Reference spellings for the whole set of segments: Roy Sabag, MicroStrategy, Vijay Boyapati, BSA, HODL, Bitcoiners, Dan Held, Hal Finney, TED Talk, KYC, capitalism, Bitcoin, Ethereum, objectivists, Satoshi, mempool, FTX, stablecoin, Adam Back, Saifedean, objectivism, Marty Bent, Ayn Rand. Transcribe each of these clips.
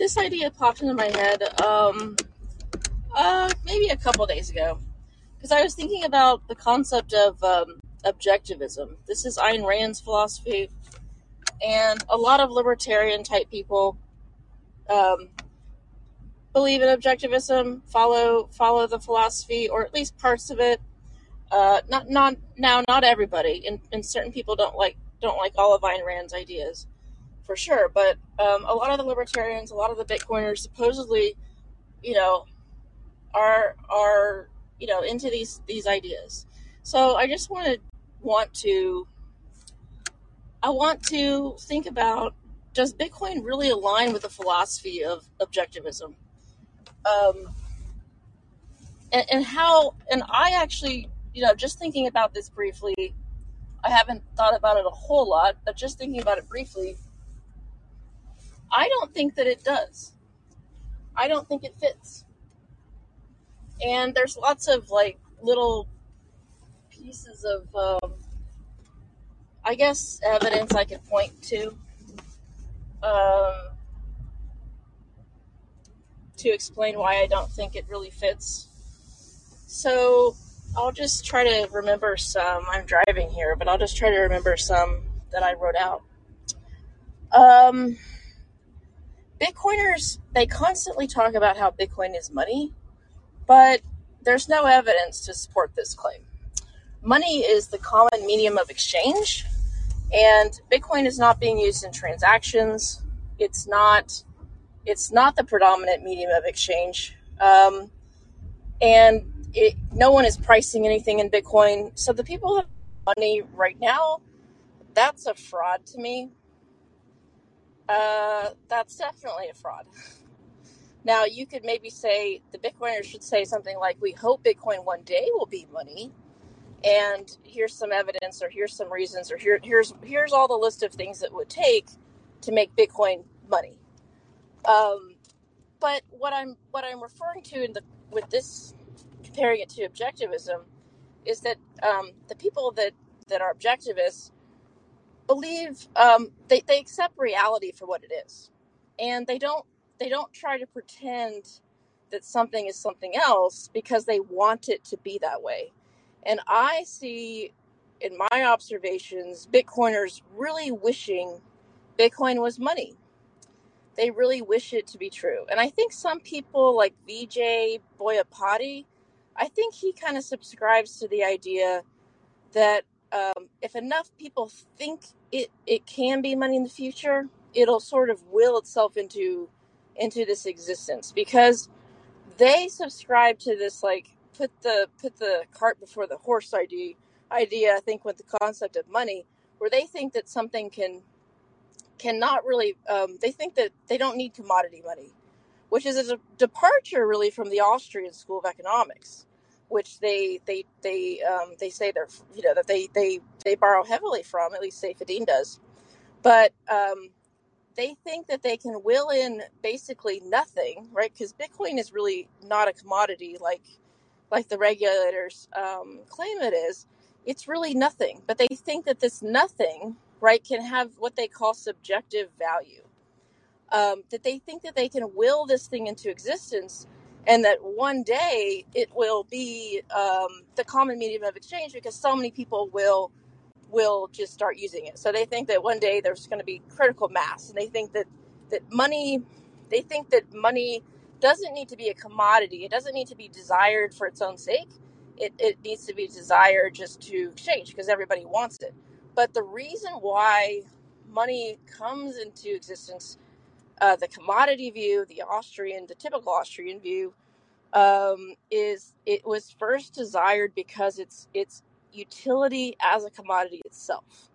this idea popped into my head maybe a couple days ago, because I was thinking about the concept of objectivism. This is Ayn Rand's philosophy, and a lot of libertarian type people believe in objectivism, follow the philosophy, or at least parts of it. Not everybody, and certain people don't like all of Ayn Rand's ideas, for sure. But a lot of the libertarians, a lot of the Bitcoiners, supposedly, are into these ideas. So I just want to think about, does Bitcoin really align with the philosophy of objectivism? And I actually, just thinking about this briefly, I haven't thought about it a whole lot, but just thinking about it briefly, I don't think that it does. I don't think it fits. And there's lots of little pieces of, evidence I could point to explain why I don't think it really fits. So I'll just try to remember some. I'm driving here, but I'll just try to remember some that I wrote out. Bitcoiners, they constantly talk about how Bitcoin is money, but there's no evidence to support this claim. Money is the common medium of exchange, and Bitcoin is not being used in transactions. It's not the predominant medium of exchange. No one is pricing anything in Bitcoin. So the people that have money right now, that's a fraud to me. That's definitely a fraud. Now, you could maybe say the Bitcoiners should say something like, we hope Bitcoin one day will be money. And here's some evidence, or here's some reasons, or here's all the list of things that would take to make Bitcoin money. But what I'm referring to with this, comparing it to objectivism, is that the people that are objectivists believe they accept reality for what it is, and they don't try to pretend that something is something else because they want it to be that way. And I see, in my observations, Bitcoiners really wishing Bitcoin was money. They really wish it to be true. And I think some people like Vijay Boyapati, I think he kind of subscribes to the idea that if enough people think it can be money in the future, it'll sort of will itself into this existence, because they subscribe to this put the cart before the horse idea, I think, with the concept of money, where they think that something cannot really, they think that they don't need commodity money, which is a departure really from the Austrian School of Economics, which they say they're, that they borrow heavily from, at least Saifedean does, but they think that they can will in basically nothing, right? Because Bitcoin is really not a commodity like the regulators claim it is. It's really nothing. But they think that this nothing, right, can have what they call subjective value, that they think that they can will this thing into existence, and that one day it will be the common medium of exchange because so many people will just start using it. So they think that one day there's going to be critical mass, and they think that money doesn't need to be a commodity. It doesn't need to be desired for its own sake. It needs to be desired just to exchange because everybody wants it. But the reason why money comes into existence, the commodity view, the typical Austrian view, is it was first desired because its utility as a commodity itself.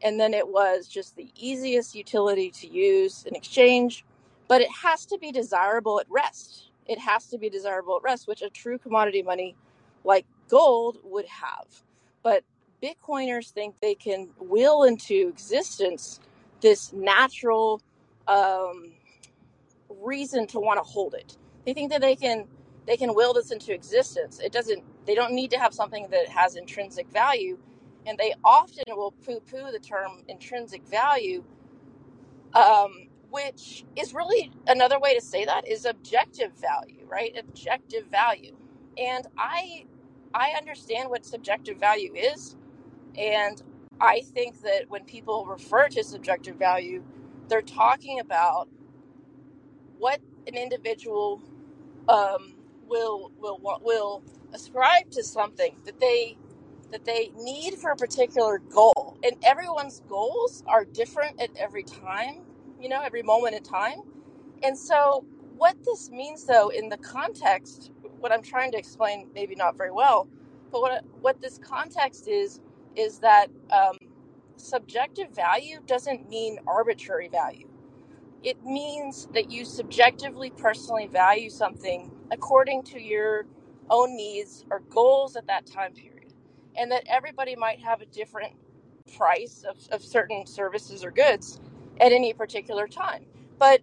And then it was just the easiest utility to use in exchange. But it has to be desirable at rest. It has to be desirable at rest, which a true commodity money like gold would have. But Bitcoiners think they can will into existence this natural reason to want to hold it. They think that they can will this into existence. They don't need to have something that has intrinsic value, and they often will poo-poo the term intrinsic value which is really another way to say that is objective value, right? Objective value. And I understand what subjective value is. And I think that when people refer to subjective value, they're talking about what an individual will ascribe to something that they need for a particular goal. And everyone's goals are different at every time, you know, every moment in time. And so what this means, though, in the context, what I'm trying to explain, maybe not very well, but what this context is that subjective value doesn't mean arbitrary value. It means that you subjectively, personally value something according to your own needs or goals at that time period, and that everybody might have a different price of certain services or goods at any particular time. But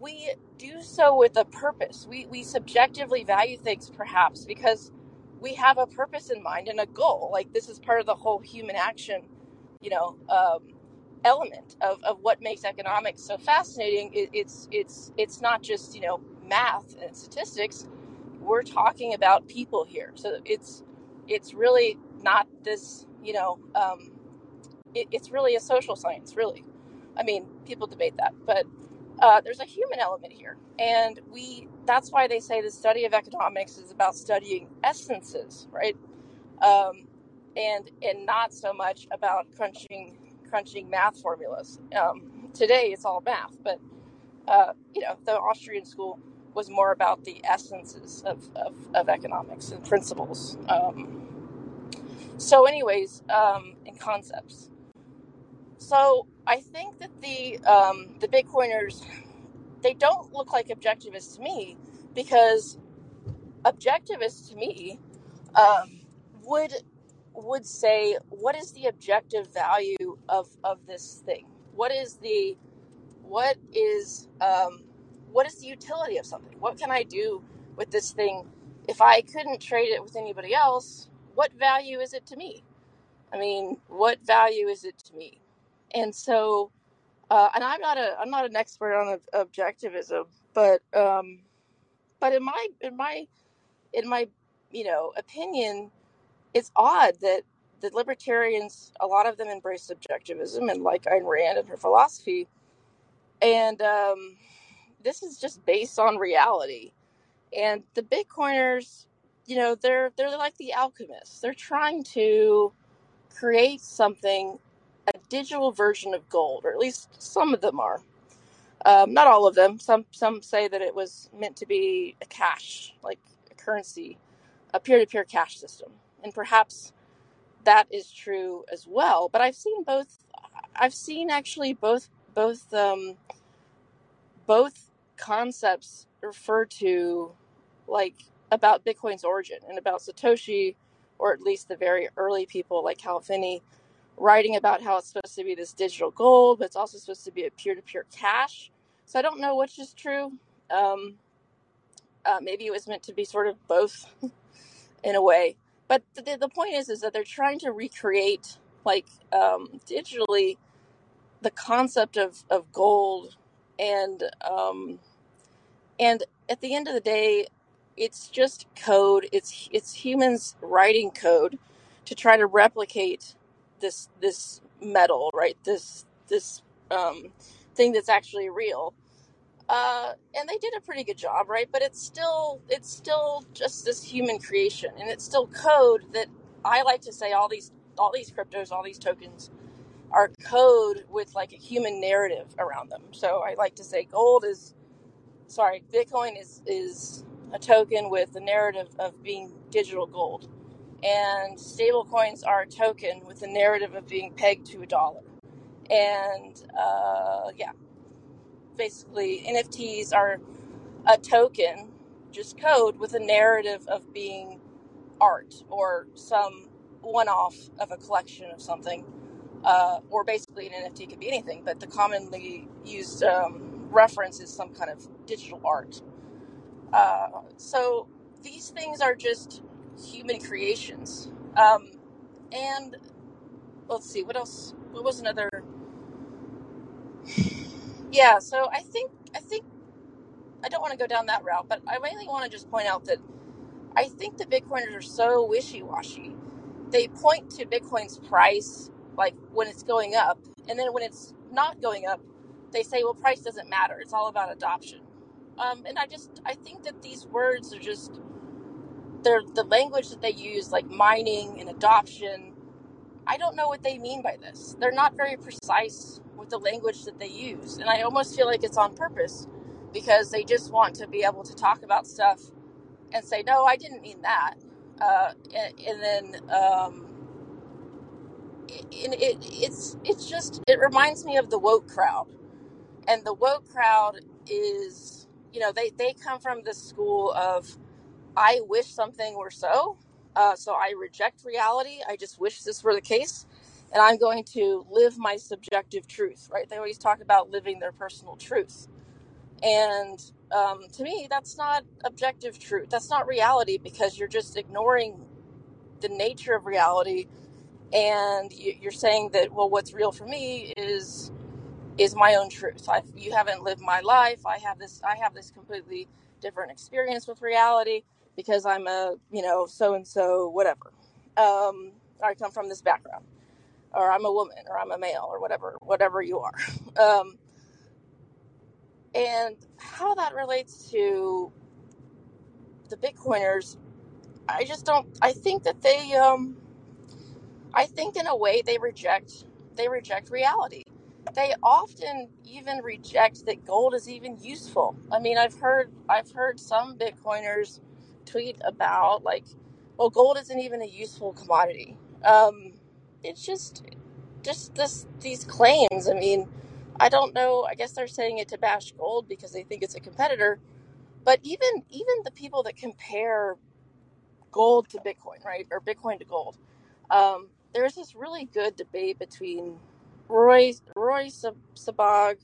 we do so with a purpose. We subjectively value things, perhaps, because we have a purpose in mind and a goal. Like, this is part of the whole human action, you know, element of what makes economics so fascinating. It's not just, you know, math and statistics. We're talking about people here, so it's really not this, you know, it's really a social science, really. I mean, people debate that, but there's a human element here, and that's why they say the study of economics is about studying essences, right? And not so much about crunching math formulas. Today it's all math, but you know, the Austrian school was more about the essences of economics and principles. So anyways, and concepts. So I think that the Bitcoiners, they don't look like objectivists to me, because objectivists to me would say, what is the objective value of this thing? What is the utility of something? What can I do with this thing? If I couldn't trade it with anybody else, what value is it to me? I mean, what value is it to me? And so, and I'm not an expert on objectivism, but in my you know, opinion, it's odd that the libertarians, a lot of them embrace subjectivism and like Ayn Rand and her philosophy, and this is just based on reality. And the Bitcoiners, you know, they're like the alchemists. They're trying to create something, a digital version of gold, or at least some of them are. Not all of them. Some say that it was meant to be a cash, like a currency, a peer-to-peer cash system. And perhaps that is true as well. But I've seen both. I've seen actually both concepts refer to, like, about Bitcoin's origin and about Satoshi, or at least the very early people like Hal Finney, writing about how it's supposed to be this digital gold, but it's also supposed to be a peer-to-peer cash. So I don't know which is true. Maybe it was meant to be sort of both in a way. But the point is that they're trying to recreate, like, digitally, the concept of gold. And at the end of the day, it's just code. It's humans writing code to try to replicate this metal, right? This thing that's actually real. And they did a pretty good job, right? But it's still just this human creation, and it's still code that I like to say all these cryptos, all these tokens are code with, like, a human narrative around them. So I like to say Bitcoin is a token with the narrative of being digital gold, and stable coins are a token with the narrative of being pegged to a dollar. And basically NFTs are a token, just code, with a narrative of being art or some one-off of a collection of something. Or basically an NFT could be anything, but the commonly used reference is some kind of digital art. So these things are just human creations. And let's see, what else? What was another? Yeah, so I think I don't want to go down that route, but I mainly want to just point out that I think the Bitcoiners are so wishy-washy. They point to Bitcoin's price, like when it's going up, and then when it's not going up, they say, "Well, price doesn't matter. It's all about adoption." And I think that these words are just they're the language that they use, like mining and adoption. I don't know what they mean by this. They're not very precise with the language that they use, and I almost feel like it's on purpose because they just want to be able to talk about stuff and say, "No, I didn't mean that," and then it reminds me of the woke crowd, and the woke crowd is they come from this school of I wish something were so. So I reject reality. I just wish this were the case. And I'm going to live my subjective truth, right? They always talk about living their personal truth. And to me, that's not objective truth. That's not reality because you're just ignoring the nature of reality. And you're saying that, well, what's real for me is my own truth. You haven't lived my life. I have this completely different experience with reality because I'm a, so-and-so whatever. I come from this background, or I'm a woman, or I'm a male, or whatever you are. And how that relates to the Bitcoiners, I think that they, I think in a way they reject reality. They often even reject that gold is even useful. I mean, I've heard some Bitcoiners tweet about like, well, gold isn't even a useful commodity. It's just these claims. I mean, I don't know. I guess they're saying it to bash gold because they think it's a competitor. But even the people that compare gold to Bitcoin, right, or Bitcoin to gold, there's this really good debate between Roy Sabag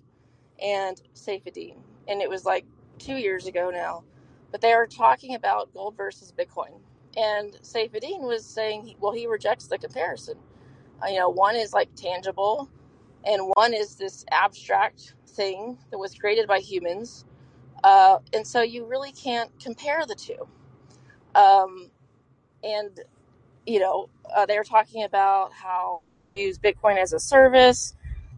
and Saifedean, and it was like 2 years ago now, but they were talking about gold versus Bitcoin, and Saifedean was saying, he rejects the comparison. One is like tangible, and one is this abstract thing that was created by humans, and so you really can't compare the two. They were talking about how use Bitcoin as a service,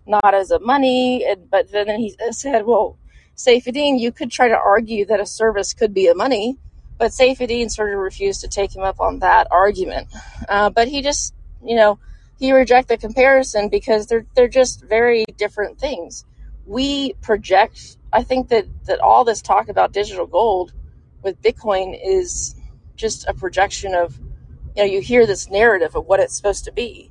not as a money. But then he said, well, Saifedean, you could try to argue that a service could be a money, but Saifedean sort of refused to take him up on that argument. But he just, he rejected the comparison because they're just very different things. We project, I think that all this talk about digital gold with Bitcoin is just a projection of, you hear this narrative of what it's supposed to be.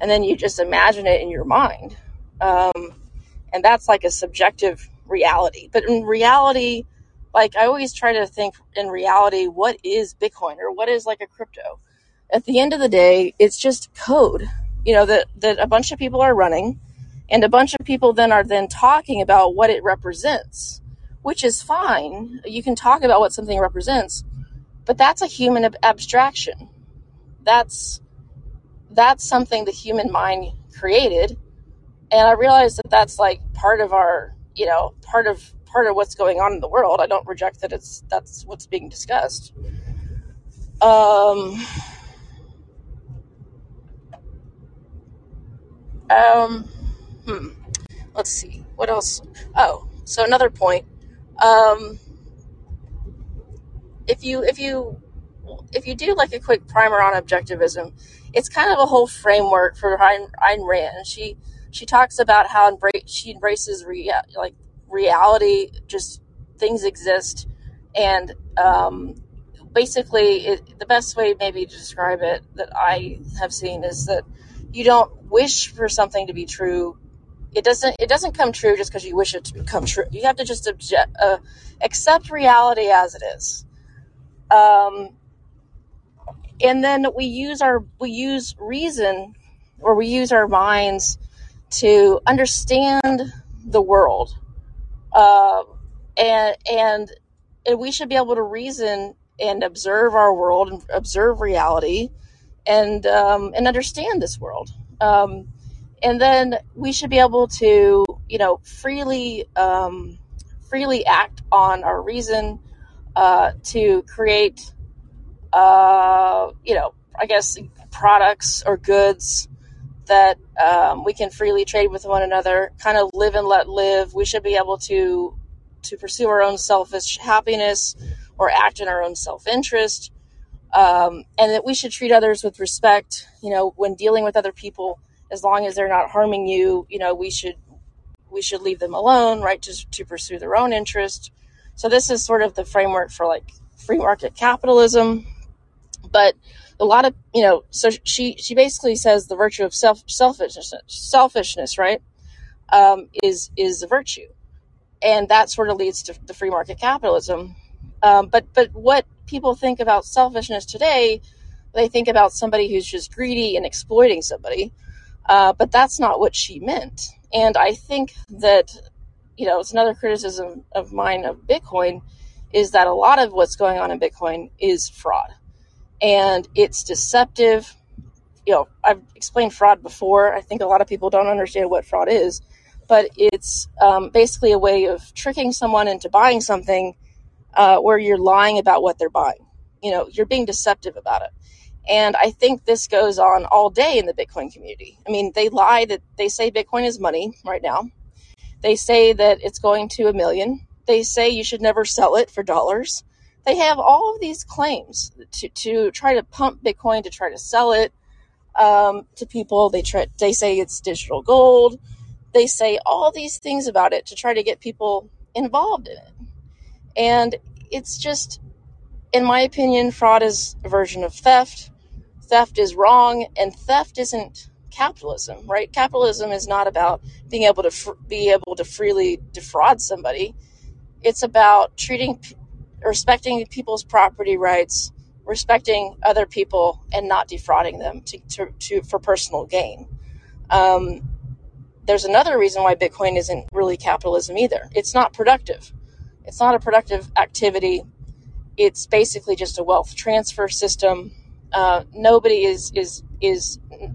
And then you just imagine it in your mind. And that's like a subjective reality. But in reality, like I always try to think in reality, what is Bitcoin or what is like a crypto? At the end of the day, it's just code, that a bunch of people are running and a bunch of people are then talking about what it represents, which is fine. You can talk about what something represents, but that's a human abstraction. That's something the human mind created. And I realized that that's like part of our, part of what's going on in the world. I don't reject that that's what's being discussed. Let's see what else. Oh, so another point. If you do like a quick primer on objectivism, it's kind of a whole framework for Ayn Rand. She talks about how she embraces reality, just things exist, and basically the best way maybe to describe it that I have seen is that you don't wish for something to be true. It doesn't come true just because you wish it to come true. You have to just accept reality as it is. And then we use reason, or we use our minds to understand the world, and we should be able to reason and observe our world and observe reality, and understand this world. And then we should be able to you know, freely act on our reason to create, you know, I guess products or goods that we can freely trade with one another, kind of live and let live. We should be able to pursue our own selfish happiness or act in our own self-interest, and that we should treat others with respect, you know, when dealing with other people, as long as they're not harming you, you know, we should leave them alone, right, to pursue their own interest. So this is sort of the framework for like free market capitalism. But a lot of, you know, so she basically says the virtue of selfishness, right, is a virtue. And that sort of leads to the free market capitalism. But what people think about selfishness today, they think about somebody who's just greedy and exploiting somebody. But that's not what she meant. And I think that, you know, it's another criticism of mine of Bitcoin is that a lot of what's going on in Bitcoin is fraud. And it's deceptive. You know, I've explained fraud before. I think a lot of people don't understand what fraud is. But it's basically a way of tricking someone into buying something where you're lying about what they're buying. You know, you're being deceptive about it. And I think this goes on all day in the Bitcoin community. I mean, they lie that they say Bitcoin is money right now. They say that it's going to $1 million. They say you should never sell it for dollars. They have all of these claims to try to pump Bitcoin, to try to sell it to people. They say it's digital gold. They say all these things about it to try to get people involved in it. And it's just, in my opinion, fraud is a version of theft. Theft is wrong, and theft isn't capitalism, right? Capitalism is not about being able to be able to freely defraud somebody. It's about respecting people's property rights, respecting other people, and not defrauding them for personal gain. There's another reason why Bitcoin isn't really capitalism either. It's not productive. It's not a productive activity. It's basically just a wealth transfer system. Nobody is.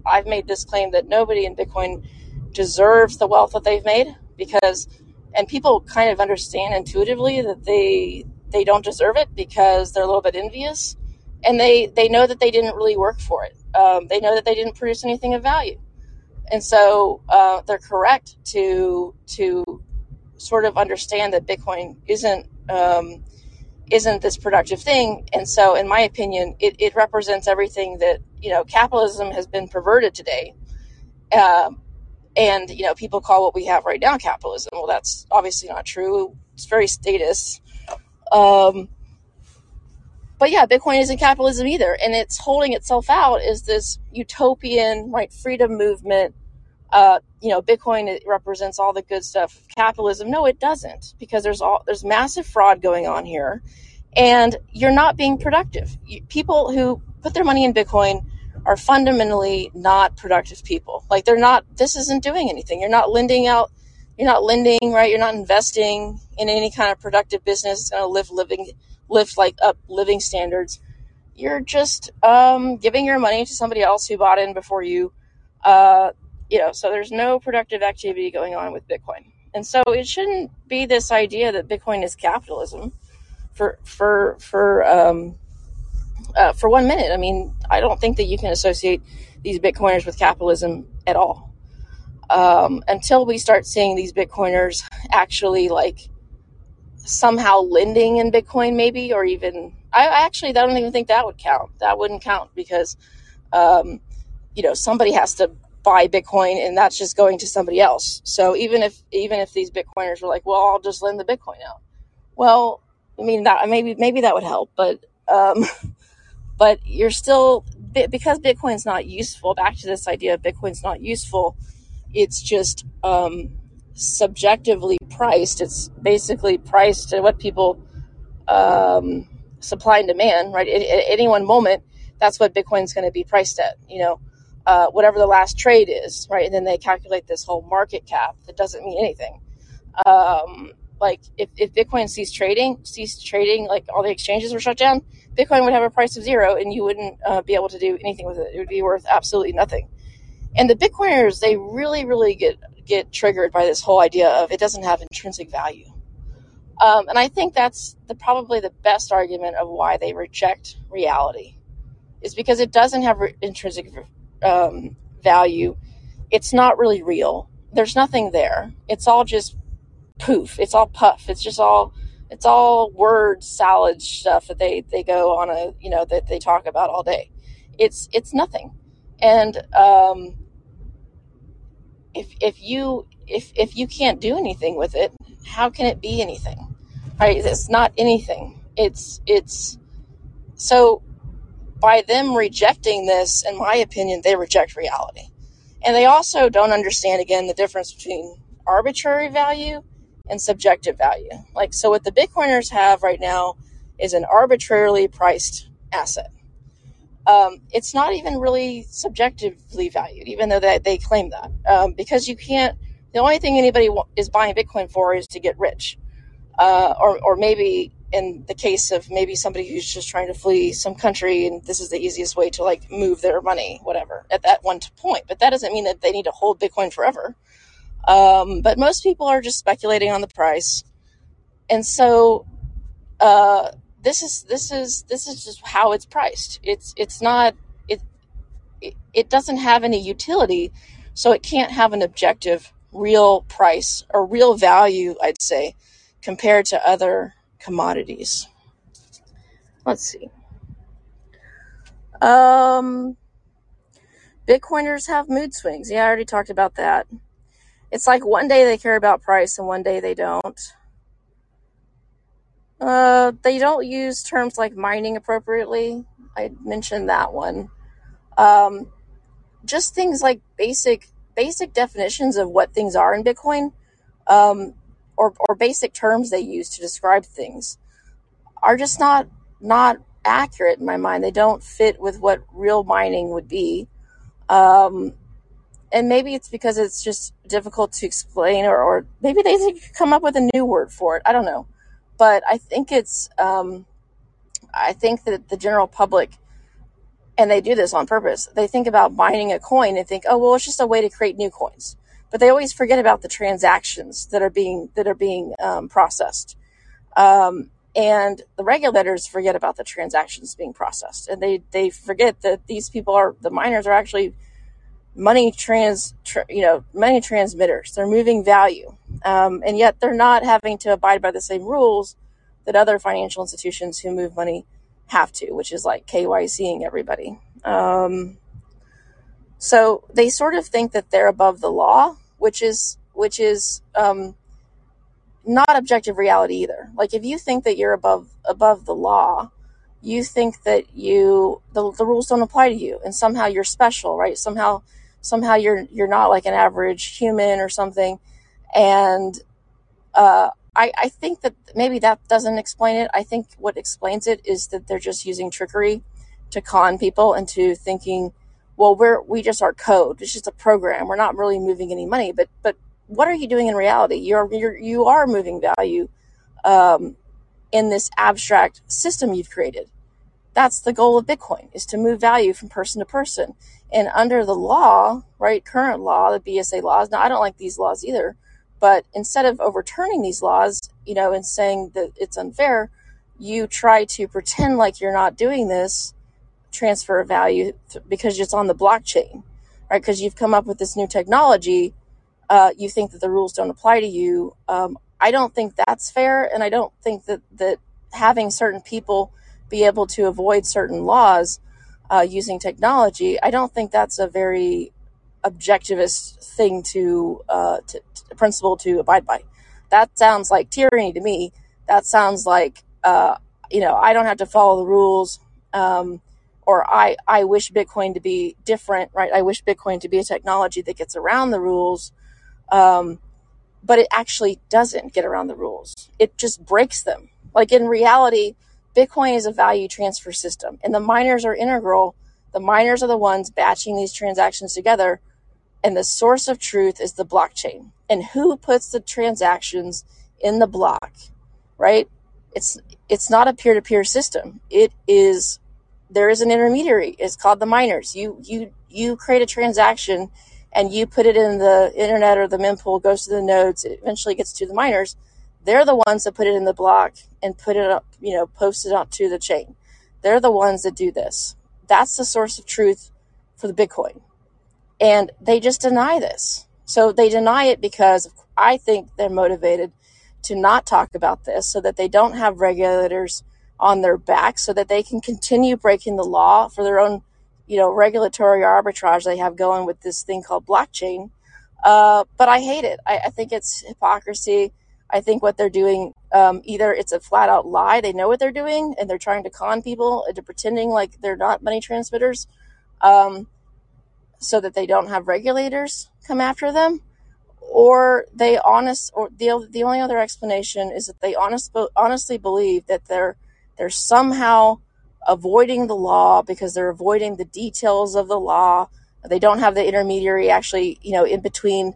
I've made this claim that nobody in Bitcoin deserves the wealth that they've made and people kind of understand intuitively that they don't deserve it because they're a little bit envious, and they know that they didn't really work for it. They know that they didn't produce anything of value. And so they're correct to sort of understand that Bitcoin isn't this productive thing. And so, in my opinion, it represents everything that, you know, capitalism has been perverted today. And, you know, people call what we have right now capitalism. Well, that's obviously not true. It's very status. But yeah, Bitcoin isn't capitalism either. And it's holding itself out as this utopian, right, freedom movement. You know, Bitcoin, it represents all the good stuff of capitalism. No, it doesn't, because there's massive fraud going on here, and you're not being productive. People who put their money in Bitcoin are fundamentally not productive people. Like, they're not, this isn't doing anything. You're not lending out, you're not lending, right? You're not investing in any kind of productive business. It's going to lift up living standards. You're just giving your money to somebody else who bought in before you. You know, so there's no productive activity going on with Bitcoin. And so it shouldn't be this idea that Bitcoin is capitalism for 1 minute. I mean, I don't think that you can associate these Bitcoiners with capitalism at all. Until we start seeing these Bitcoiners actually like somehow lending in Bitcoin, maybe, or even, I don't even think that would count. That wouldn't count because, you know, somebody has to buy Bitcoin, and that's just going to somebody else. So even if these Bitcoiners were like, well, I'll just lend the Bitcoin out. Well, I mean, that maybe that would help, but you're still, because Bitcoin's not useful, back to this idea of Bitcoin's not useful. It's just, subjectively priced. It's basically priced at what people, supply and demand, right? At any one moment, that's what Bitcoin's going to be priced at, you know, whatever the last trade is, right? And then they calculate this whole market cap that doesn't mean anything. Like if Bitcoin ceased trading, like all the exchanges were shut down, Bitcoin would have a price of zero, and you wouldn't be able to do anything with it. It would be worth absolutely nothing. And the Bitcoiners, they really, really get get triggered by this whole idea of it doesn't have intrinsic value. And I think that's probably the best argument of why they reject reality. It's because it doesn't have intrinsic value. It's not really real. There's nothing there. It's all just poof. It's all puff. It's just all, it's all word salad stuff that they go on a, you know, that they talk about all day. It's nothing. And if you can't do anything with it, how can it be anything? Right? It's not anything. It's so by them rejecting this, in my opinion, they reject reality. And they also don't understand, again, the difference between arbitrary value and subjective value. Like, so what the Bitcoiners have right now is an arbitrarily priced asset. It's not even really subjectively valued, even though they claim that, because you can't. The only thing anybody is buying Bitcoin for is to get rich, or maybe in the case of maybe somebody who's just trying to flee some country and this is the easiest way to like move their money, whatever, at that one point. But that doesn't mean that they need to hold Bitcoin forever. But most people are just speculating on the price, and so this is just how it's priced. It doesn't have any utility, so it can't have an objective real price or real value, I'd say, compared to other commodities. Let's see. Bitcoiners have mood swings. Yeah, I already talked about that. It's like one day they care about price and one day they don't. They don't use terms like mining appropriately. I mentioned that one. Just things like basic definitions of what things are in Bitcoin, or basic terms they use to describe things are just not accurate in my mind. They don't fit with what real mining would be. And maybe it's because it's just difficult to explain, or maybe they could come up with a new word for it. I don't know. But I think it's, I think that the general public, and they do this on purpose, they think about mining a coin and think, oh, well, it's just a way to create new coins. But they always forget about the transactions that are being processed. And the regulators forget about the transactions being processed. And they forget that these people are, the miners are actually money transmitters. They're moving value. And yet they're not having to abide by the same rules that other financial institutions who move money have to, which is like KYCing everybody. So they sort of think that they're above the law, which is not objective reality either. Like if you think that you're above the law, you think that the rules don't apply to you, and somehow you're special, right? Somehow you're not like an average human or something. And I think that maybe that doesn't explain it. I think what explains it is that they're just using trickery to con people into thinking, well, we just are code. It's just a program. We're not really moving any money. But what are you doing in reality? You are moving value in this abstract system you've created. That's the goal of Bitcoin, is to move value from person to person. And under the law, right, current law, the BSA laws, now I don't like these laws either, but instead of overturning these laws, you know, and saying that it's unfair, you try to pretend like you're not doing this transfer of value because it's on the blockchain, right? Because you've come up with this new technology. You think that the rules don't apply to you. I don't think that's fair. And I don't think that having certain people be able to avoid certain laws using technology, I don't think that's a very objectivist thing to principle to abide by. That sounds like tyranny to me. That sounds like, I don't have to follow the rules, or I wish Bitcoin to be different, right? I wish Bitcoin to be a technology that gets around the rules, but it actually doesn't get around the rules. It just breaks them. Like in reality, Bitcoin is a value transfer system, and the miners are integral. The miners are the ones batching these transactions together, and the source of truth is the blockchain. And who puts the transactions in the block, right? It's not a peer-to-peer system. It is, there is an intermediary. It's called the miners. You create a transaction, and you put it in the internet or the mempool, goes to the nodes, it eventually gets to the miners. They're the ones that put it in the block and put it up, you know, post it up to the chain. They're the ones that do this. That's the source of truth for the Bitcoin. And they just deny this. So they deny it because I think they're motivated to not talk about this so that they don't have regulators on their back, so that they can continue breaking the law for their own, you know, regulatory arbitrage they have going with this thing called blockchain. But I hate it. I think it's hypocrisy. I think what they're doing, either it's a flat out lie. They know what they're doing and they're trying to con people into pretending like they're not money transmitters, so that they don't have regulators come after them, or they the only other explanation is that they honestly believe that they're somehow avoiding the law because they're avoiding the details of the law. They don't have the intermediary actually, you know, in between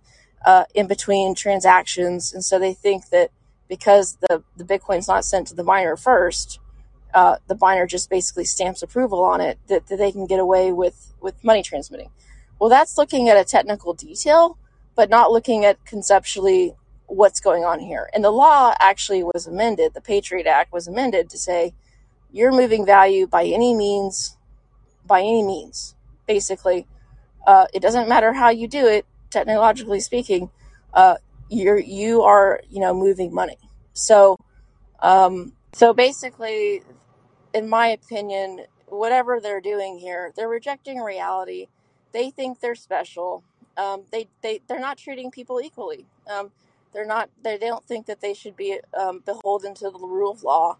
transactions. And so they think that because the Bitcoin's not sent to the miner first, the miner just basically stamps approval on it, that they can get away with money transmitting. Well, that's looking at a technical detail, but not looking at conceptually what's going on here. And the law actually was amended. The Patriot Act was amended to say, you're moving value by any means, basically. It doesn't matter how you do it, technologically speaking, you are, you know, moving money. So basically, in my opinion, whatever they're doing here, they're rejecting reality. They think they're special. They're not treating people equally. They don't think that they should be beholden to the rule of law.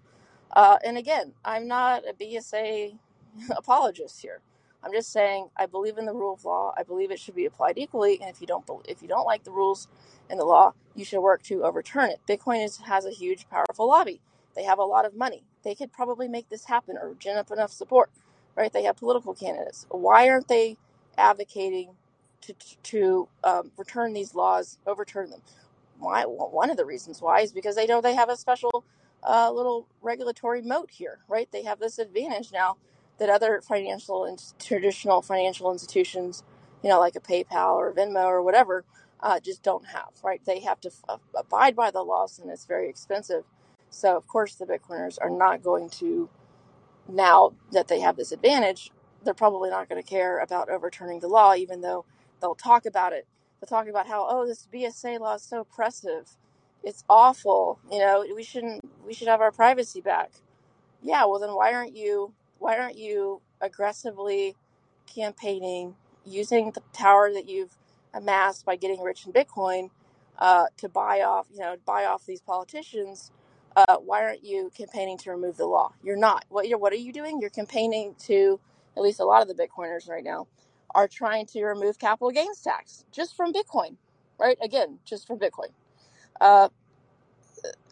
And again, I'm not a BSA apologist here. I'm just saying I believe in the rule of law. I believe it should be applied equally. And if you don't like the rules and the law, you should work to overturn it. Bitcoin has a huge, powerful lobby. They have a lot of money. They could probably make this happen or gin up enough support, right? They have political candidates. Why aren't they advocating to return these laws, overturn them? Why? Well, one of the reasons why is because they know they have a special little regulatory moat here, right? They have this advantage now that other traditional financial institutions, you know, like a PayPal or Venmo or whatever, just don't have, right? They have to abide by the laws, and it's very expensive. So, of course, the Bitcoiners are not going to, now that they have this advantage, they're probably not going to care about overturning the law, even though they'll talk about it. They'll talk about how, oh, this BSA law is so oppressive. It's awful. You know, we should have our privacy back. Yeah, well, then why aren't you aggressively campaigning, using the power that you've amassed by getting rich in Bitcoin to buy off these politicians? Why aren't you campaigning to remove the law? You're not. What are you doing? You're campaigning to, at least a lot of the Bitcoiners right now, are trying to remove capital gains tax just from Bitcoin, right? Again, just from Bitcoin.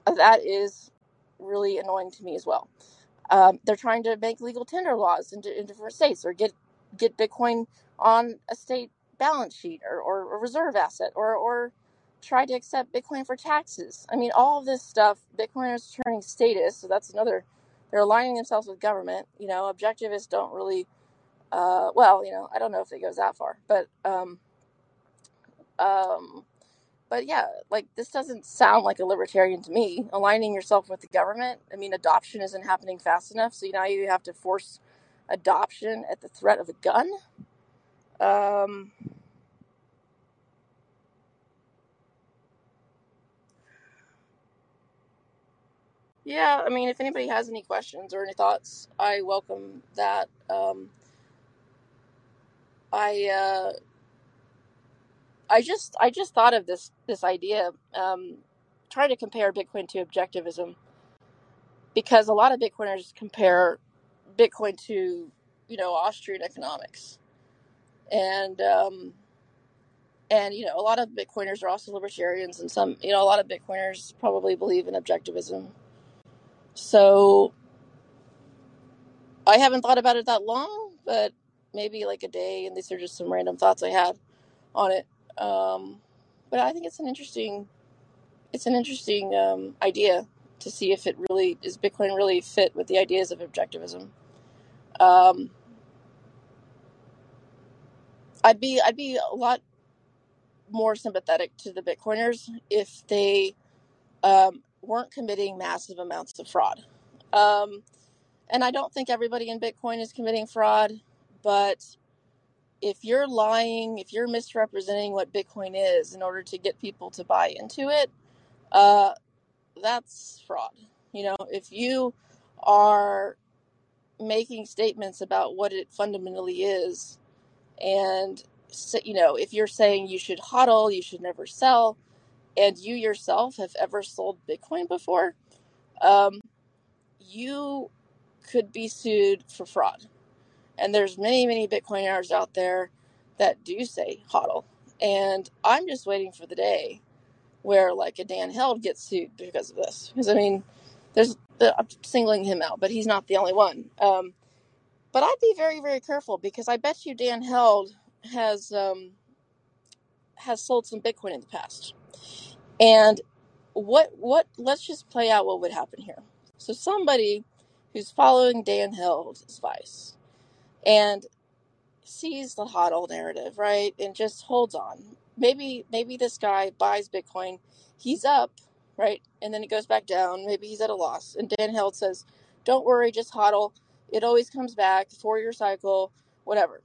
That is really annoying to me as well. They're trying to make legal tender laws in different states, or get Bitcoin on a state balance sheet or a reserve asset, or try to accept Bitcoin for taxes. I mean, all of this stuff. Bitcoiners turning status, so that's another. They're aligning themselves with government. You know, objectivists don't really. Well, you know, I don't know if it goes that far, but yeah, like this doesn't sound like a libertarian to me. Aligning yourself with the government. I mean, adoption isn't happening fast enough, so now you have to force adoption at the threat of a gun. Yeah, I mean, if anybody has any questions or any thoughts, I welcome that. I just thought of this idea, trying to compare Bitcoin to objectivism, because a lot of Bitcoiners compare Bitcoin to, you know, Austrian economics, and you know, a lot of Bitcoiners are also libertarians, and some, you know, a lot of Bitcoiners probably believe in objectivism. So I haven't thought about it that long, but maybe like a day, and these are just some random thoughts I had on it. But I think it's an interesting idea to see if it really is Bitcoin really fit with the ideas of objectivism. I'd be a lot more sympathetic to the Bitcoiners if they weren't committing massive amounts of fraud. And I don't think everybody in Bitcoin is committing fraud, but if you're lying, if you're misrepresenting what Bitcoin is in order to get people to buy into it, that's fraud. You know, if you are making statements about what it fundamentally is, and, you know, if you're saying you should hodl, you should never sell, and you yourself have ever sold Bitcoin before, you could be sued for fraud. And there's many, many Bitcoiners out there that do say hodl. And I'm just waiting for the day where like a Dan Held gets sued because of this. Because, I mean, I'm singling him out, but he's not the only one. But I'd be very, very careful, because I bet you Dan Held has sold some Bitcoin in the past. And what let's just play out what would happen here. So somebody who's following Dan Held's advice and sees the hodl narrative, right, and just holds on. Maybe this guy buys Bitcoin, he's up, right, and then it goes back down. Maybe he's at a loss, and Dan Held says, "Don't worry, just hodl. It always comes back, 4-year cycle, whatever."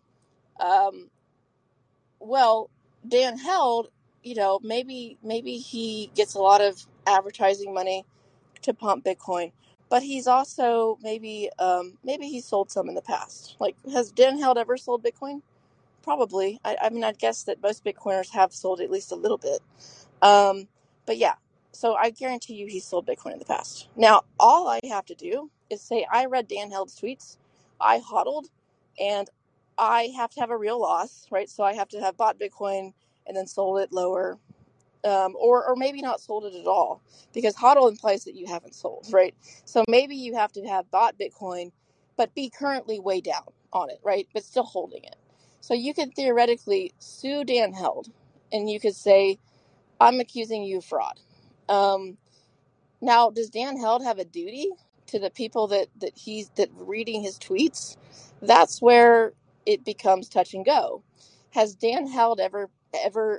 Well, Dan Held, you know, maybe he gets a lot of advertising money to pump Bitcoin, but he's also maybe he sold some in the past. Like, has Dan Held ever sold Bitcoin? Probably. I mean, I'd guess that most Bitcoiners have sold at least a little bit. But yeah, so I guarantee you he sold Bitcoin in the past. Now, all I have to do is say, I read Dan Held's tweets, I hodled, and I have to have a real loss, right? So I have to have bought Bitcoin and then sold it lower, or maybe not sold it at all, because hodl implies that you haven't sold, right? So maybe you have to have bought Bitcoin, but be currently way down on it, right? But still holding it. So you could theoretically sue Dan Held, and you could say, I'm accusing you of fraud. Now, does Dan Held have a duty to the people that reading his tweets? That's where it becomes touch and go. Has Dan Held ever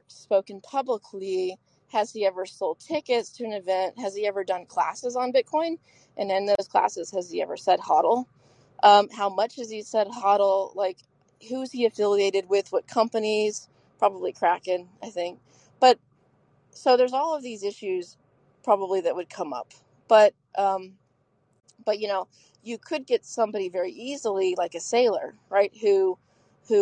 spoken publicly? Has he ever sold tickets to an event? Has he ever done classes on Bitcoin? And in those classes, has he ever said hodl? How much has he said hodl? Like, who's he affiliated with? What companies? Probably Kraken, I think. But so there's all of these issues probably that would come up. But you know, you could get somebody very easily, like a sailor, right, who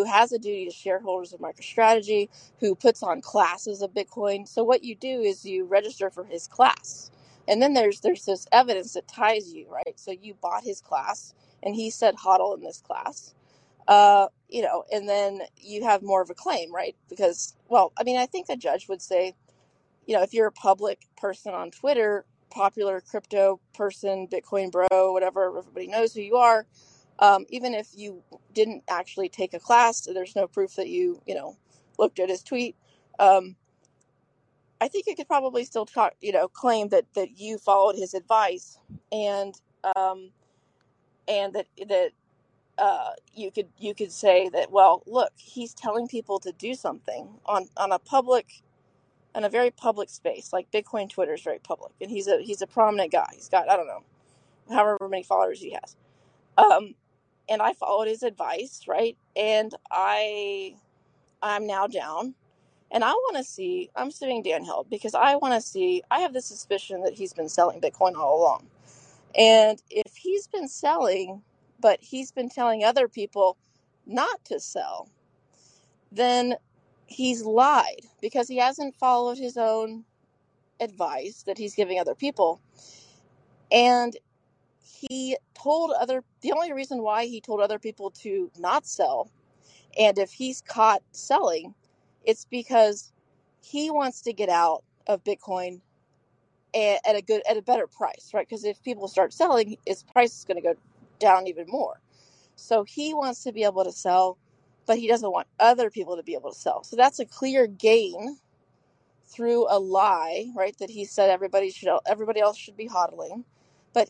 has a duty to shareholders of MicroStrategy, who puts on classes of Bitcoin. So what you do is you register for his class. And then there's this evidence that ties you, right? So you bought his class, and he said hodl in this class. You know, and then you have more of a claim, right? Because, well, I mean, I think a judge would say, you know, if you're a public person on Twitter, popular crypto person, Bitcoin bro, whatever, everybody knows who you are. Even if you didn't actually take a class, there's no proof that you looked at his tweet. I think you could probably still claim that you followed his advice, and that you could say that, well, look, he's telling people to do something on a very public space. Like, Bitcoin Twitter is very public, and he's a prominent guy. He's got, I don't know, however many followers he has. And I followed his advice, right? And I'm now down, and I'm suing Dan Held because I have the suspicion that he's been selling Bitcoin all along. And if he's been selling, but he's been telling other people not to sell, then he's lied, because he hasn't followed his own advice that he's giving other people. And the only reason why he told other people to not sell, and if he's caught selling, it's because he wants to get out of Bitcoin at a better price, right? Because if people start selling, its price is going to go down even more. So he wants to be able to sell, but he doesn't want other people to be able to sell. So that's a clear gain through a lie, right? That he said everybody else should be hodling, but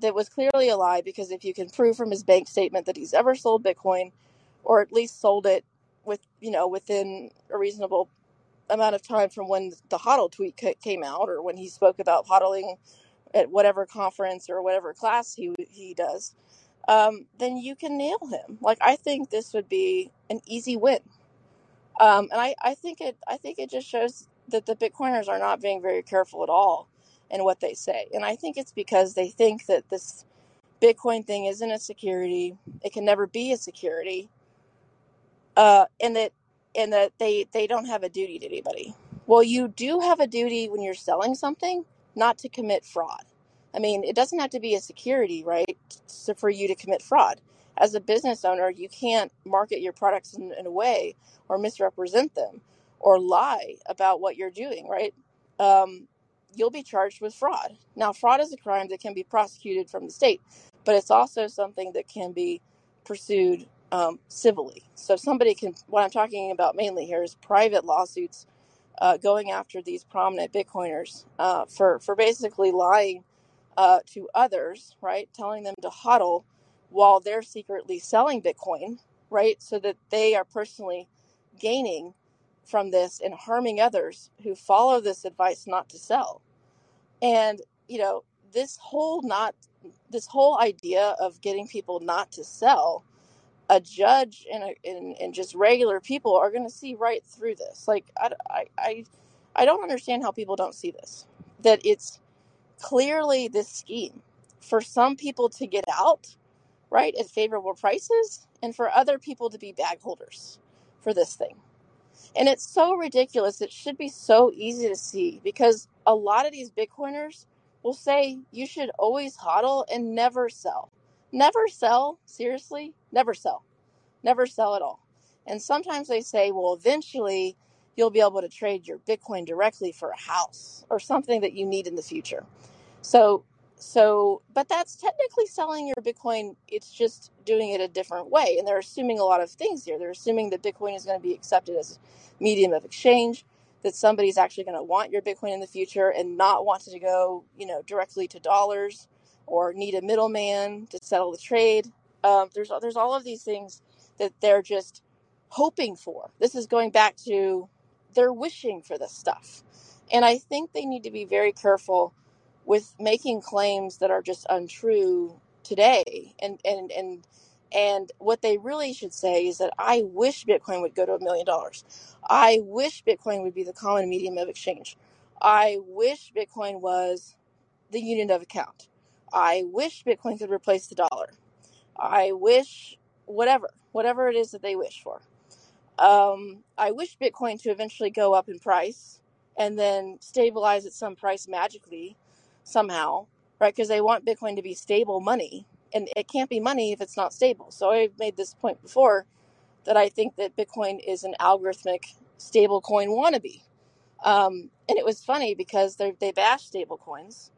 that was clearly a lie, because if you can prove from his bank statement that he's ever sold Bitcoin, or at least sold it with within a reasonable amount of time from when the HODL tweet came out, or when he spoke about HODLing at whatever conference or whatever class he does, then you can nail him. Like, I think this would be an easy win. And I think it just shows that the Bitcoiners are not being very careful at all in what they say. And I think it's because they think that this Bitcoin thing isn't a security. It can never be a security. And that they don't have a duty to anybody. Well, you do have a duty when you're selling something not to commit fraud. I mean, it doesn't have to be a security, right? So for you to commit fraud. As a business owner, you can't market your products in a way or misrepresent them or lie about what you're doing, right? You'll be charged with fraud. Now, fraud is a crime that can be prosecuted from the state, but it's also something that can be pursued civilly. So somebody can, what I'm talking about mainly here is private lawsuits going after these prominent Bitcoiners for basically lying to others, right? Telling them to HODL while they're secretly selling Bitcoin, right? So that they are personally gaining from this and harming others who follow this advice not to sell. And, you know, this whole idea of getting people not to sell, a judge and just regular people are going to see right through this. Like, I don't understand how people don't see this, that it's clearly this scheme for some people to get out, right, at favorable prices, and for other people to be bag holders for this thing. And it's so ridiculous. It should be so easy to see, because a lot of these Bitcoiners will say you should always HODL and never sell. Never sell, seriously, never sell. Never sell at all. And sometimes they say, well, eventually you'll be able to trade your Bitcoin directly for a house or something that you need in the future. So, but that's technically selling your Bitcoin. It's just doing it a different way. And they're assuming a lot of things here. They're assuming that Bitcoin is going to be accepted as a medium of exchange, that somebody's actually going to want your Bitcoin in the future and not want to go, you know, directly to dollars or need a middleman to settle the trade. There's all of these things that they're just hoping for. This is going back to they're wishing for this stuff. And I think they need to be very careful with making claims that are just untrue today. And what they really should say is that I wish Bitcoin would go to $1 million. I wish Bitcoin would be the common medium of exchange. I wish Bitcoin was the unit of account. I wish Bitcoin could replace the dollar. I wish whatever it is that they wish for. I wish Bitcoin to eventually go up in price and then stabilize at some price magically, somehow, right? Because they want Bitcoin to be stable money, and it can't be money if it's not stable. So I've made this point before that I think that Bitcoin is an algorithmic stable coin wannabe. And it was funny because they bash stable coins.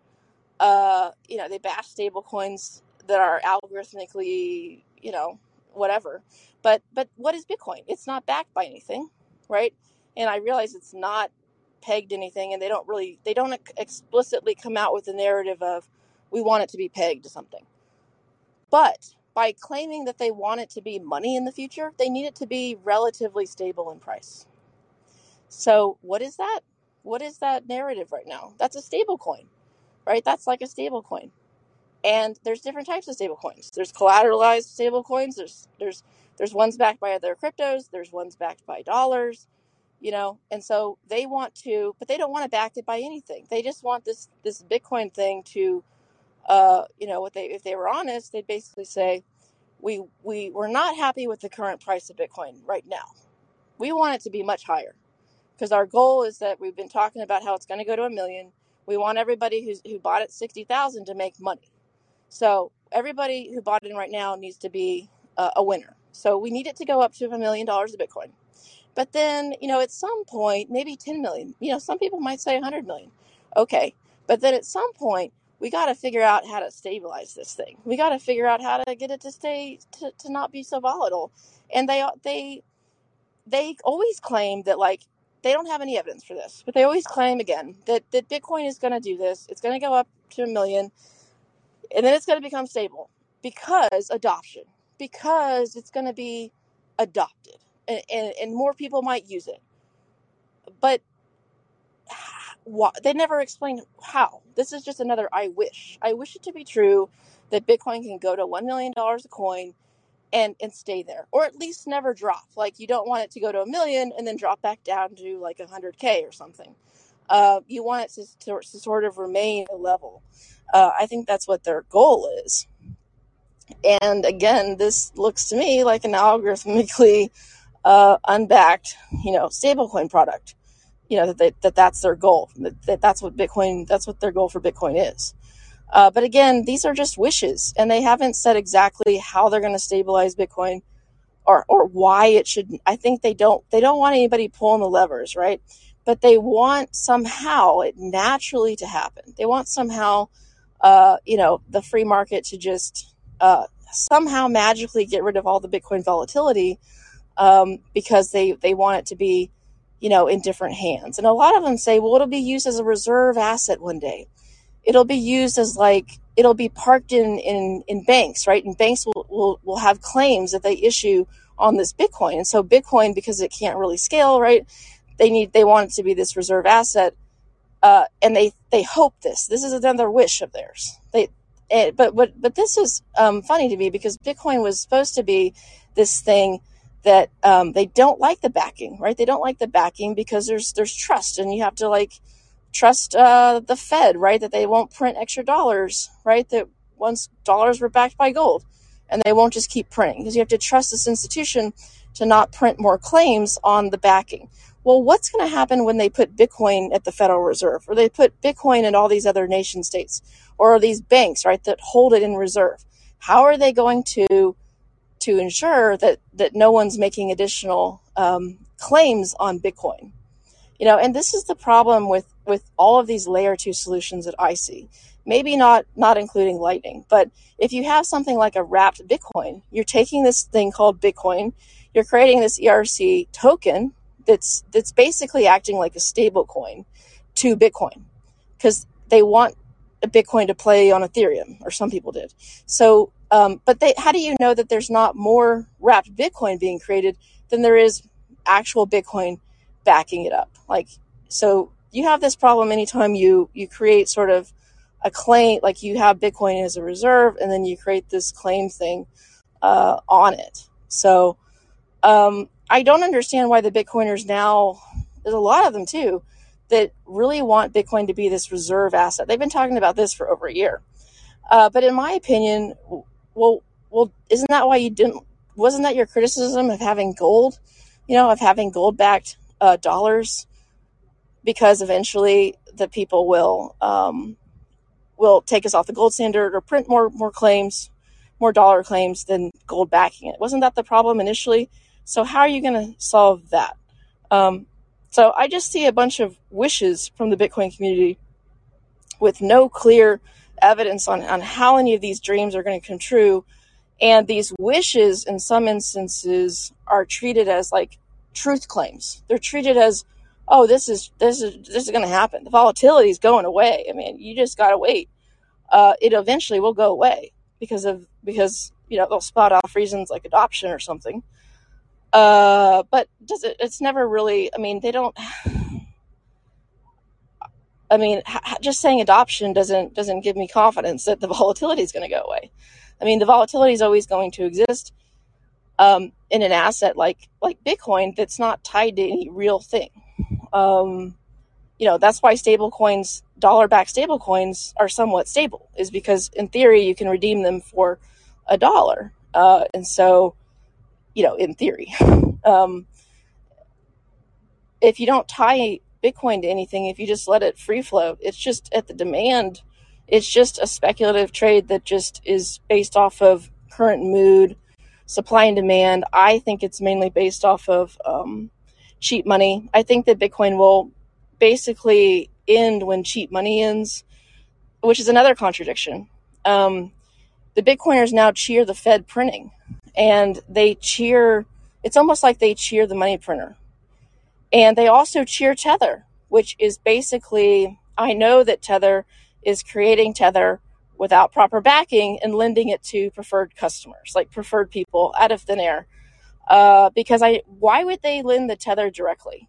They bash stable coins that are algorithmically, you know, whatever. But what is Bitcoin? It's not backed by anything, right? And I realize it's not pegged anything, and they don't explicitly come out with the narrative of we want it to be pegged to something. But by claiming that they want it to be money in the future, they need it to be relatively stable in price. So what is that? What is that narrative right now? That's a stable coin, right? That's like a stable coin. And there's different types of stable coins. There's collateralized stable coins. There's ones backed by other cryptos. There's ones backed by dollars. You know, and so they want to, but they don't want to back it by anything. They just want this Bitcoin thing to, if they were honest, they'd basically say, we're not happy with the current price of Bitcoin right now. We want it to be much higher, because our goal is that we've been talking about how it's going to go to $1 million. We want everybody who bought it 60,000 to make money. So everybody who bought it in right now needs to be a winner. So we need it to go up to $1 million of Bitcoin. But then, you know, at some point, maybe 10 million, you know, some people might say 100 million. Okay. But then at some point, we got to figure out how to stabilize this thing. We got to figure out how to get it to stay, to not be so volatile. And they always claim that, like, they don't have any evidence for this, but they always claim again that Bitcoin is going to do this. It's going to go up to $1 million, and then it's going to become stable because adoption, because it's going to be adopted. And more people might use it. But they never explain how. This is just another I wish. I wish it to be true that Bitcoin can go to $1 million a coin and stay there, or at least never drop. Like, you don't want it to go to $1 million and then drop back down to like 100K or something. You want it to sort of remain a level. I think that's what their goal is. And again, this looks to me like an algorithmically unbacked, stablecoin product. That's their goal. That's what their goal for Bitcoin is. But again, these are just wishes, and they haven't said exactly how they're going to stabilize Bitcoin, or why it should. I think they don't want anybody pulling the levers, right? But they want somehow it naturally to happen. They want somehow, the free market to just somehow magically get rid of all the Bitcoin volatility, because they want it to be, in different hands. And a lot of them say, well, it'll be used as a reserve asset one day. It'll be used as it'll be parked in banks, right? And banks will have claims that they issue on this Bitcoin. And so Bitcoin, because it can't really scale, right? They want it to be this reserve asset. And they hope this is another wish of theirs. But this is funny to me, because Bitcoin was supposed to be this thing that they don't like the backing, right? They don't like the backing because there's trust, and you have to trust the Fed, right? That they won't print extra dollars, right? That once dollars were backed by gold, and they won't just keep printing, because you have to trust this institution to not print more claims on the backing. Well, what's going to happen when they put Bitcoin at the Federal Reserve, or they put Bitcoin in all these other nation states, or these banks, right, that hold it in reserve? How are they going to ensure that no one's making additional claims on Bitcoin? And this is the problem with all of these layer 2 solutions that I see, maybe not including Lightning. But if you have something like a wrapped Bitcoin, you're taking this thing called Bitcoin, you're creating this ERC token that's basically acting like a stable coin to Bitcoin, because they want a Bitcoin to play on Ethereum, or some people did. So, how do you know that there's not more wrapped Bitcoin being created than there is actual Bitcoin backing it up? So you have this problem anytime you create sort of a claim, like you have Bitcoin as a reserve, and then you create this claim thing on it. So I don't understand why the Bitcoiners now, there's a lot of them too, that really want Bitcoin to be this reserve asset. They've been talking about this for over a year. But in my opinion, well, isn't that why wasn't that your criticism of having gold, of having gold-backed dollars? Because eventually the people will take us off the gold standard, or print more claims, more dollar claims than gold backing it. Wasn't that the problem initially? So how are you going to solve that? So I just see a bunch of wishes from the Bitcoin community with no clear evidence on how any of these dreams are going to come true. And these wishes, in some instances, are treated as truth claims. They're treated as, oh, this is going to happen. The volatility is going away. I mean, you just got to wait. It eventually will go away because they'll spout off reasons like adoption or something. But it's never really, just saying adoption doesn't give me confidence that the volatility is going to go away. The volatility is always going to exist in an asset like Bitcoin that's not tied to any real thing. That's why stablecoins, dollar-backed stablecoins, are somewhat stable, is because in theory you can redeem them for $1. And so, in theory, if you don't tie Bitcoin to anything, if you just let it free flow, it's just at the demand. It's just a speculative trade that just is based off of current mood, supply and demand. I think it's mainly based off of cheap money. I think that Bitcoin will basically end when cheap money ends, which is another contradiction. The Bitcoiners now cheer the Fed printing, and it's almost like they cheer the money printer. And they also cheer Tether, which is basically, I know that Tether is creating Tether without proper backing and lending it to preferred customers, preferred people out of thin air. Because why would they lend the Tether directly?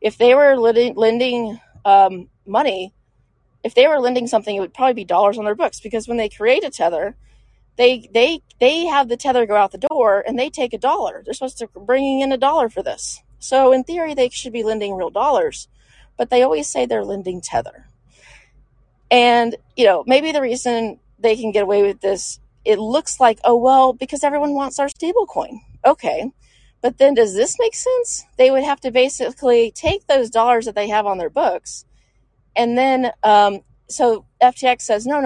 if they were lending money, if they were lending something, it would probably be dollars on their books, because when they create a tether, they have the tether go out the door and they take a dollar. They're supposed to be bringing in a dollar for this. So in theory, they should be lending real dollars, but they always say they're lending tether. And, you know, maybe the reason they can get away with this, it looks like, oh, well, because everyone wants our stable coin. Okay. But then does this make sense? They would have to basically take those dollars that they have on their books. And then, so FTX says, no,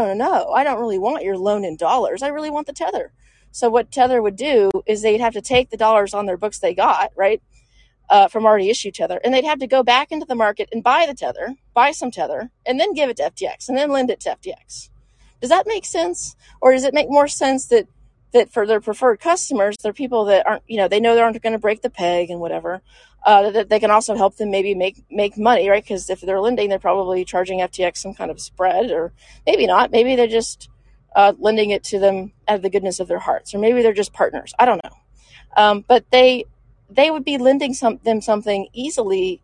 I don't really want your loan in dollars. I really want the tether. So what tether would do is they'd have to take the dollars on their books they got, right, from already issued tether, and they'd have to go back into the market and buy the tether, buy some tether, and then give it to FTX, and then lend it to FTX. Does that make sense? Or does it make more sense that for their preferred customers, they're people that aren't, you know, they know they aren't going to break the peg and whatever, that they can also help them maybe make money, right? Because if they're lending, they're probably charging FTX some kind of spread, or maybe not. Maybe they're just lending it to them out of the goodness of their hearts, or maybe they're just partners. I don't know. But they would be lending them something easily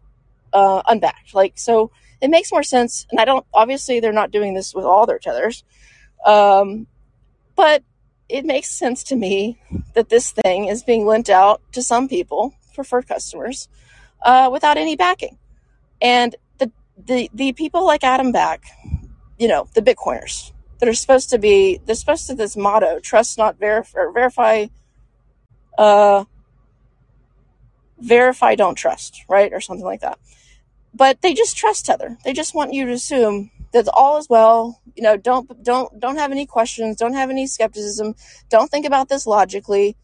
unbacked. Like, so it makes more sense. And obviously they're not doing this with all their tethers. But it makes sense to me that this thing is being lent out to some people, preferred customers, without any backing. And the people like Adam Back, you know, the Bitcoiners that are supposed to be, they're supposed to this motto, trust not verify, don't trust, right? Or something like that. But they just trust tether. They just want you to assume that all is well, you know, don't have any questions, don't have any skepticism, don't think about this logically,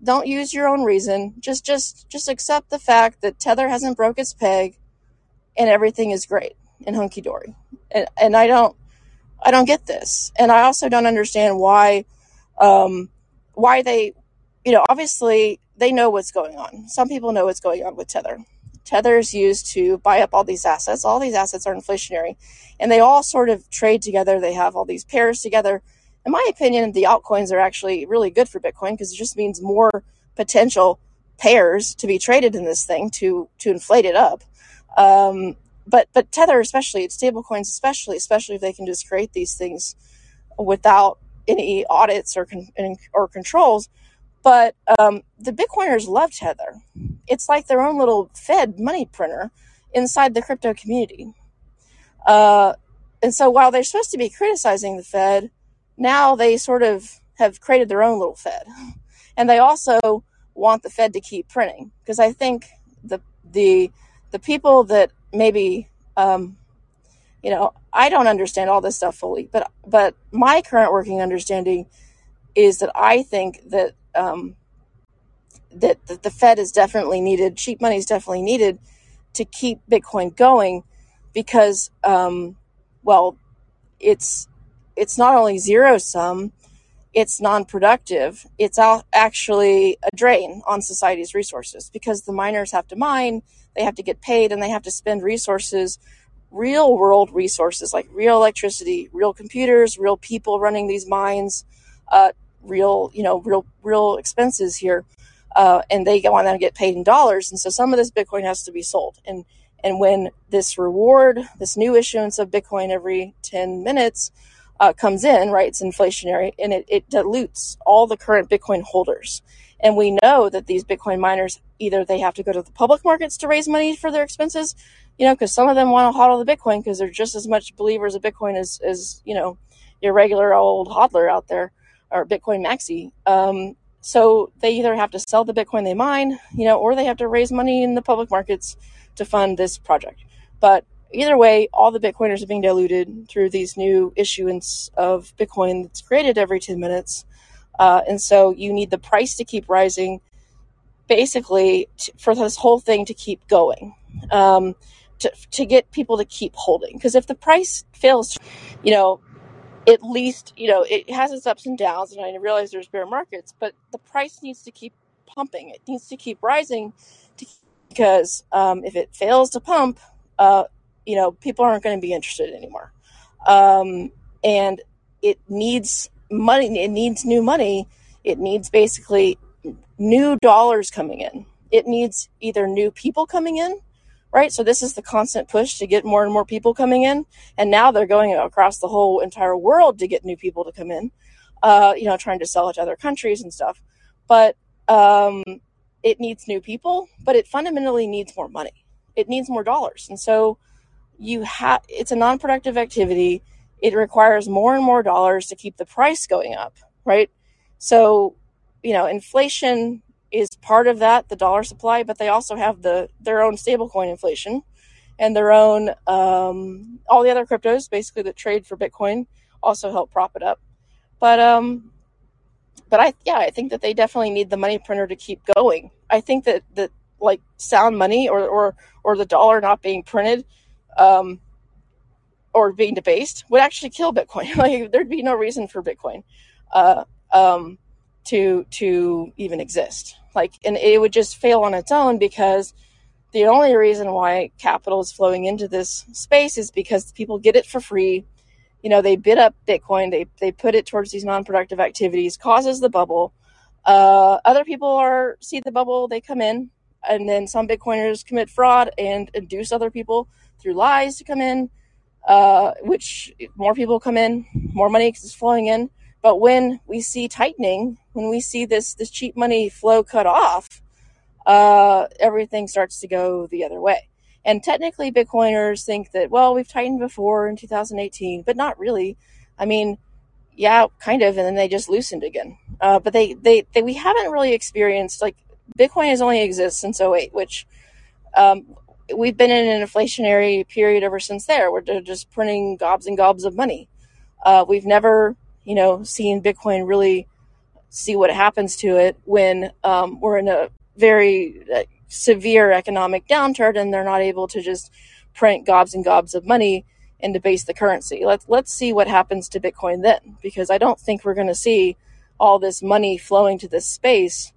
don't use your own reason, just accept the fact that tether hasn't broke its peg and everything is great and hunky dory. And I don't get this. And I also don't understand why they, you know, obviously they know what's going on. Some people know what's going on with tether. Tether is used to buy up all these assets. All these assets are inflationary, and they all sort of trade together. They have all these pairs together. In my opinion, the altcoins are actually really good for Bitcoin, because it just means more potential pairs to be traded in this thing to inflate it up. But tether, especially stable coins, especially if they can just create these things without any audits or controls. But the Bitcoiners love tether. It's like their own little Fed money printer inside the crypto community. And so while they're supposed to be criticizing the Fed, now they sort of have created their own little Fed. And they also want the Fed to keep printing, because I think the people that maybe, you know, I don't understand all this stuff fully, but my current working understanding is that I think that that the Fed is definitely needed, cheap money is definitely needed to keep Bitcoin going, because, well, it's not only zero sum, it's non-productive, it's actually a drain on society's resources, because the miners have to mine, they have to get paid, and they have to spend resources, real world resources, like real electricity, real computers, real people running these mines, real expenses here, and they want them to get paid in dollars. And so some of this Bitcoin has to be sold. And when this new issuance of Bitcoin every 10 minutes comes in, right, it's inflationary, and it dilutes all the current Bitcoin holders. And we know that these Bitcoin miners, either they have to go to the public markets to raise money for their expenses, you know, because some of them want to hodl the Bitcoin because they're just as much believers of Bitcoin as you know, your regular old hodler out there, or Bitcoin maxi. So they either have to sell the Bitcoin they mine, you know, or they have to raise money in the public markets to fund this project. But either way, all the Bitcoiners are being diluted through these new issuance of Bitcoin that's created every 10 minutes. And so you need the price to keep rising, basically, for this whole thing to keep going, to get people to keep holding. Because if the price fails, you know, at least, you know, it has its ups and downs, and I realize there's bear markets, but the price needs to keep pumping. It needs to keep rising because if it fails to pump, you know, people aren't going to be interested anymore. And it needs money. It needs new money. It needs basically new dollars coming in. It needs either new people coming in right? So this is the constant push to get more and more people coming in. And now they're going across the whole entire world to get new people to come in, trying to sell it to other countries and stuff. But it needs new people, but it fundamentally needs more money. It needs more dollars. And so it's a non-productive activity. It requires more and more dollars to keep the price going up, right? So, inflation is part of that, the dollar supply, but they also have their own stablecoin inflation and their own, all the other cryptos basically that trade for Bitcoin also help prop it up. But I think that they definitely need the money printer to keep going. I think that like sound money or the dollar not being printed, or being debased would actually kill Bitcoin. Like there'd be no reason for Bitcoin, to even exist. Like, and it would just fail on its own because the only reason why capital is flowing into this space is because people get it for free. They bid up Bitcoin. They put it towards these non-productive activities, causes the bubble. Other people see the bubble, they come in, and then some Bitcoiners commit fraud and induce other people through lies to come in, which more people come in, more money is flowing in. But when we see tightening, when we see this cheap money flow cut off, everything starts to go the other way. And technically, Bitcoiners think that, well, we've tightened before in 2018, but not really. I mean, yeah, kind of, and then they just loosened again. But we haven't really experienced, like, Bitcoin has only existed since 2008, which we've been in an inflationary period ever since there, where they're just printing gobs and gobs of money. We've never... seeing Bitcoin really see what happens to it when we're in a very severe economic downturn and they're not able to just print gobs and gobs of money and debase the currency. Let's see what happens to Bitcoin then, because I don't think we're going to see all this money flowing to this space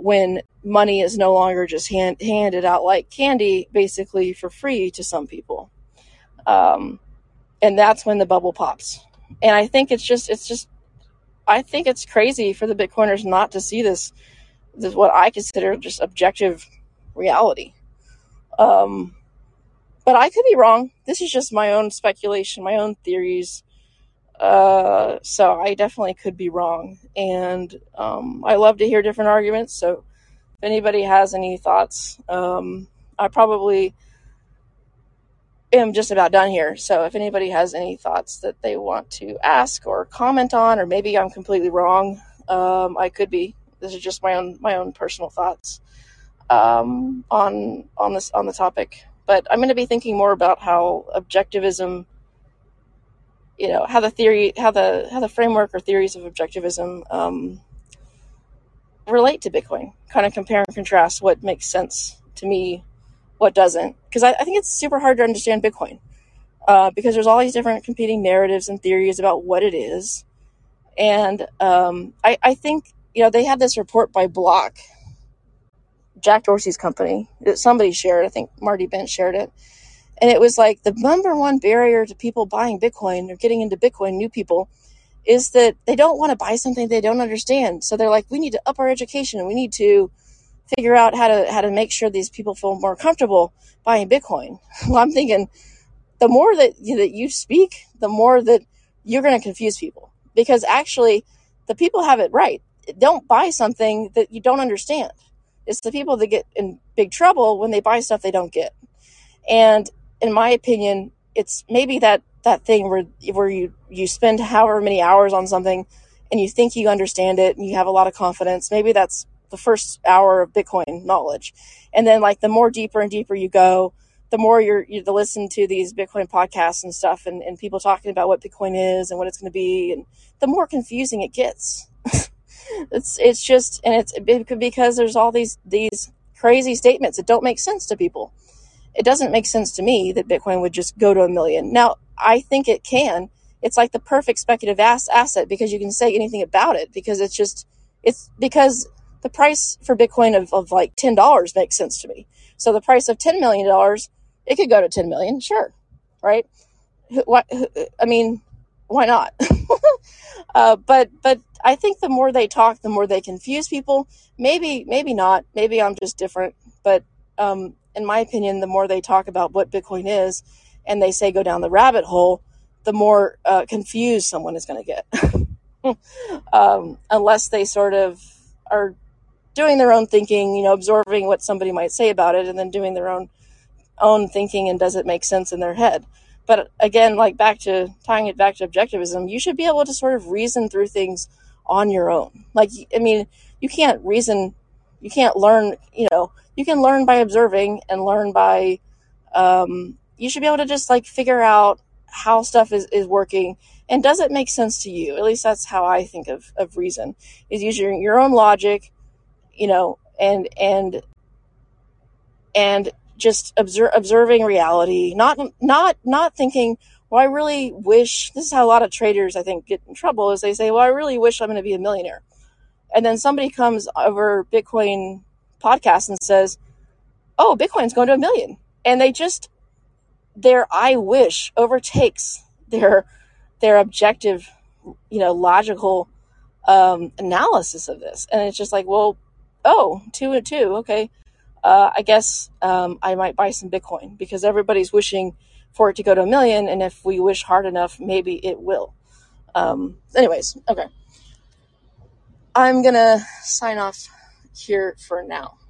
when money is no longer just handed out like candy, basically for free to some people. And that's when the bubble pops. And I think I think it's crazy for the Bitcoiners not to see this what I consider just objective reality. But I could be wrong. This is just my own speculation, my own theories. So I definitely could be wrong. And I love to hear different arguments. So if anybody has any thoughts, I probably... I'm just about done here. So if anybody has any thoughts that they want to ask or comment on, or maybe I'm completely wrong, I could be. This is just my own personal thoughts on the topic. But I'm going to be thinking more about how objectivism, how the theory, how the framework or theories of objectivism relate to Bitcoin. Kind of compare and contrast what makes sense to me, what doesn't, because I think it's super hard to understand Bitcoin because there's all these different competing narratives and theories about what it is. And I think, they had this report by Block, Jack Dorsey's company, that somebody shared. I think Marty Bent shared it. And it was like the number one barrier to people buying Bitcoin or getting into Bitcoin, new people, is that they don't want to buy something they don't understand. So they're like, we need to up our education and we need to figure out how to make sure these people feel more comfortable buying Bitcoin. Well, I'm thinking the more that you speak, the more that you're going to confuse people, because actually the people have it right. Don't buy something that you don't understand. It's the people that get in big trouble when they buy stuff they don't get. And in my opinion, it's maybe that thing where you spend however many hours on something and you think you understand it and you have a lot of confidence. Maybe that's the first hour of Bitcoin knowledge. And then like the more deeper and deeper you go, the more you listen to these Bitcoin podcasts and stuff and people talking about what Bitcoin is and what it's going to be. And the more confusing it gets, it's just, and it's because there's all these crazy statements that don't make sense to people. It doesn't make sense to me that Bitcoin would just go to 1 million. Now I think it can. It's like the perfect speculative asset because you can say anything about it because it's because the price for Bitcoin of like $10 makes sense to me. So the price of $10 million, it could go to 10 million. Sure. Right. Why not? But I think the more they talk, the more they confuse people. Maybe not, maybe I'm just different, but, in my opinion, the more they talk about what Bitcoin is and they say go down the rabbit hole, the more confused someone is going to get. Unless they sort of are doing their own thinking, you know, absorbing what somebody might say about it and then doing their own thinking and does it make sense in their head. But again, like back to tying it back to objectivism, you should be able to sort of reason through things on your own. Like, I mean, you can't reason, you can't learn, you know, you can learn by observing and learn by, you should be able to just like figure out how stuff is working and does it make sense to you? At least that's how I think of reason, is using your own logic, you know, and just observing reality, not thinking, well, I really wish, this is how a lot of traders I think get in trouble, is they say, well, I really wish I'm going to be a millionaire. And then somebody comes over Bitcoin podcast and says, oh, Bitcoin's going to 1 million. And they just, their I wish overtakes their objective, you know, logical analysis of this. And it's just like, well, oh, 2 and 2. Okay. I guess I might buy some Bitcoin because everybody's wishing for it to go to 1 million. And if we wish hard enough, maybe it will. Anyways, okay. I'm going to sign off here for now.